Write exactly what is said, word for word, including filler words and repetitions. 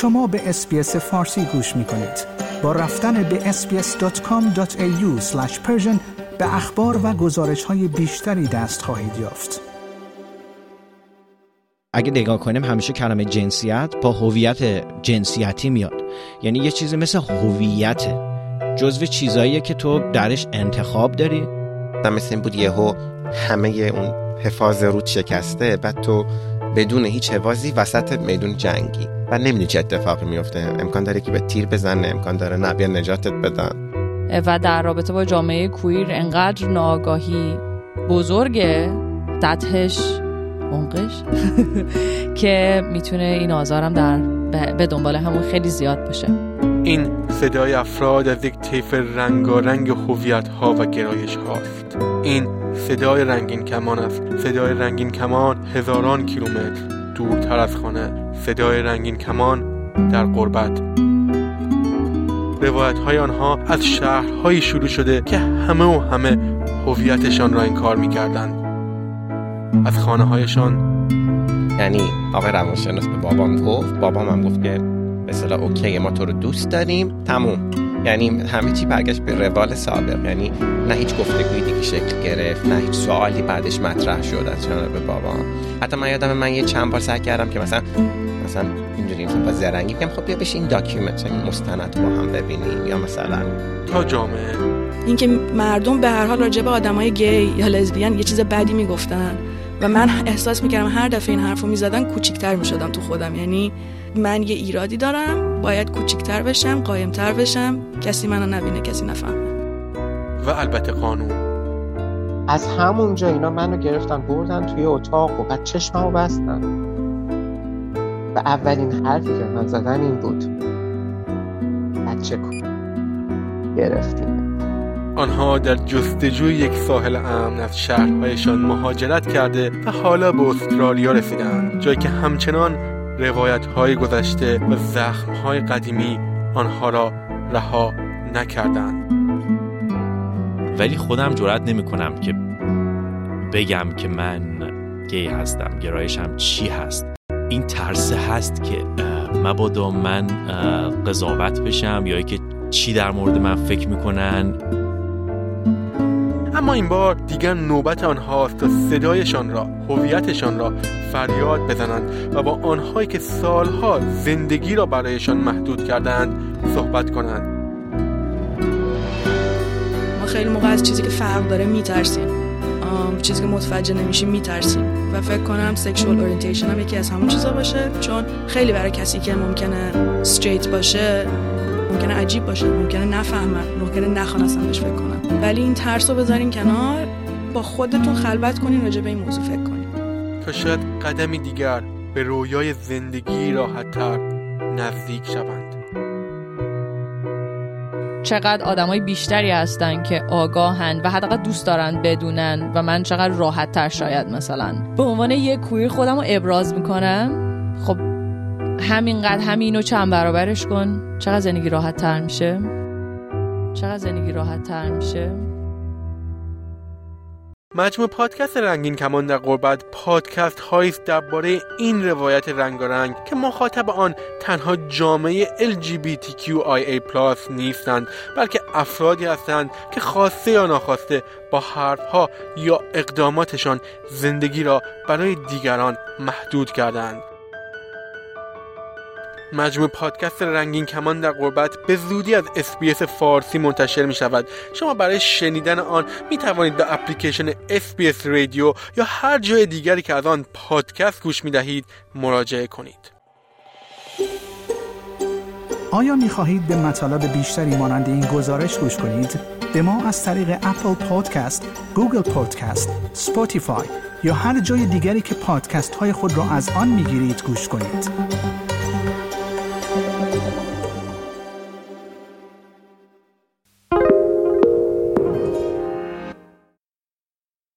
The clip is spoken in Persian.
شما به اسپیس فارسی گوش می کنید. با رفتن به اس بی اس دات کام دات ای یو اسلش پرشن به اخبار و گزارش های بیشتری دست خواهید یافت. اگه نگاه کنیم همیشه کلمه جنسیت با هویت جنسیتی میاد، یعنی یه چیزی مثل هویت جزو چیزاییه که تو درش انتخاب داری. مثل این بود یهو همه اون حفاظ رود شکسته، بعد تو بدون هیچ حفاظی وسط میدون جنگی و نمیدونی چه اتفاقی میفته. امکان داره که به تیر بزنه، امکان داره نه بیا نجاتت بدن. و در رابطه با جامعه کویر انقدر ناآگاهی بزرگه، سطحش عمقش که میتونه این آزارم در به دنبال همون خیلی زیاد باشه. این صدای افراد از یک طیف رنگارنگ هویت‌ها و گرایش‌هاست. این صدای رنگین کمان است. صدای رنگین کمان هزاران کیلومتر دورتر از خانه. صدای رنگین کمان در غربت. روایت‌های آنها از شهرهایی شروع شده که همه و همه هویتشان را انکار می‌کردند. از خانه‌هایشان. یعنی آقای روانشناس به بابام گفت، بابام هم گفت که مثلا اوکی ما تو رو دوست داریم، تموم. یعنی همه چی برگشت به روال سابق، یعنی نه هیچ گفتگویی دیگه شکل گرفت، نه هیچ سوالی بعدش مطرح شد از جانب بابا. حتی من یادم من یه چند بار سعی کردم که مثلا مثلا اینجوری مثلا با زرنگی بگم خب بیا بش این داکیومنت این مستند با هم ببینیم، یا مثلا تا جامعه اینکه مردم به هر حال راجع به آدمای گی یا لزبیان یه چیز بدی میگفتن و من احساس میکردم هر دفعه این حرفو میزدن کوچیک‌تر میشدم تو خودم. یعنی من یه ایرادی دارم، باید کوچیک‌تر بشم، قایم‌تر بشم، کسی منو نبینه، کسی نفهمه. و البته قانون. از همونجا اینا منو گرفتن بردن توی اتاق و بعد چشممو بستن و اولین حرفی که من زدن این بود بچه کن گرفتیم. آنها در جستجوی یک ساحل امن از شهرهایشان مهاجرت کرده و حالا به استرالیا رسیدند، جایی که همچنان روایت‌های گذشته و زخم‌های قدیمی آنها را رها نکردند. ولی خودم جرئت نمی‌کنم که بگم که من گی هستم، گرایشم چی هست. این ترس هست که مبادا من قضاوت بشم یا اینکه چی در مورد من فکر می‌کنن. اما این بار دیگر نوبت آنهاست تا صدایشان را، هویتشان را فریاد بزنند و با آنهایی که سالها زندگی را برایشان محدود کردند صحبت کنند. ما خیلی موقع از چیزی که فرق داره میترسیم، چیزی که متوجه نمیشیم میترسیم و فکر کنم سکشوال اورینتیشن هم یکی از همون چیزا باشه، چون خیلی برای کسی که ممکنه استریت باشه ممکنه عجیب باشه، ممکنه نفهمم، ممکنه نخوانستم بهش فکر کنم. ولی این ترس رو بذارین کنار، با خودتون خلوت کنین، راجع به این موضوع فکر کنین تا شاید قدمی دیگر به رویای زندگی راحت‌تر نزدیک شوند. چقدر آدمای بیشتری هستن که آگاهن و حداقل دوست دارن بدونن و من چقدر راحت‌تر شاید مثلا به عنوان یک کویر خودمو ابراز میکنم. خب همینقدر همینو چند برابرش کن، چقدر زندگی راحت تر میشه چقدر زندگی راحت تر میشه مجموع پادکست رنگین کمان در غربت پادکست هایست درباره این روایت رنگارنگ که مخاطب آن تنها جامعه ال جی بی تی کیو آی ای پلاس نیستند، بلکه افرادی هستند که خواسته یا ناخواسته با حرفها یا اقداماتشان زندگی را برای دیگران محدود کردند. مجموع پادکست رنگین کمان در غربت به زودی از اس بی اس فارسی منتشر می شود. شما برای شنیدن آن می توانید به اپلیکیشن اس بی اس رادیو یا هر جای دیگری که از آن پادکست گوش می دهید مراجعه کنید. آیا می خواهید به مطالب بیشتری مانند این گزارش گوش کنید؟ به ما از طریق اپل پادکست، گوگل پادکست، اسپاتیفای یا هر جای دیگری که پادکست های خود را از آن می گیرید گوش کنید.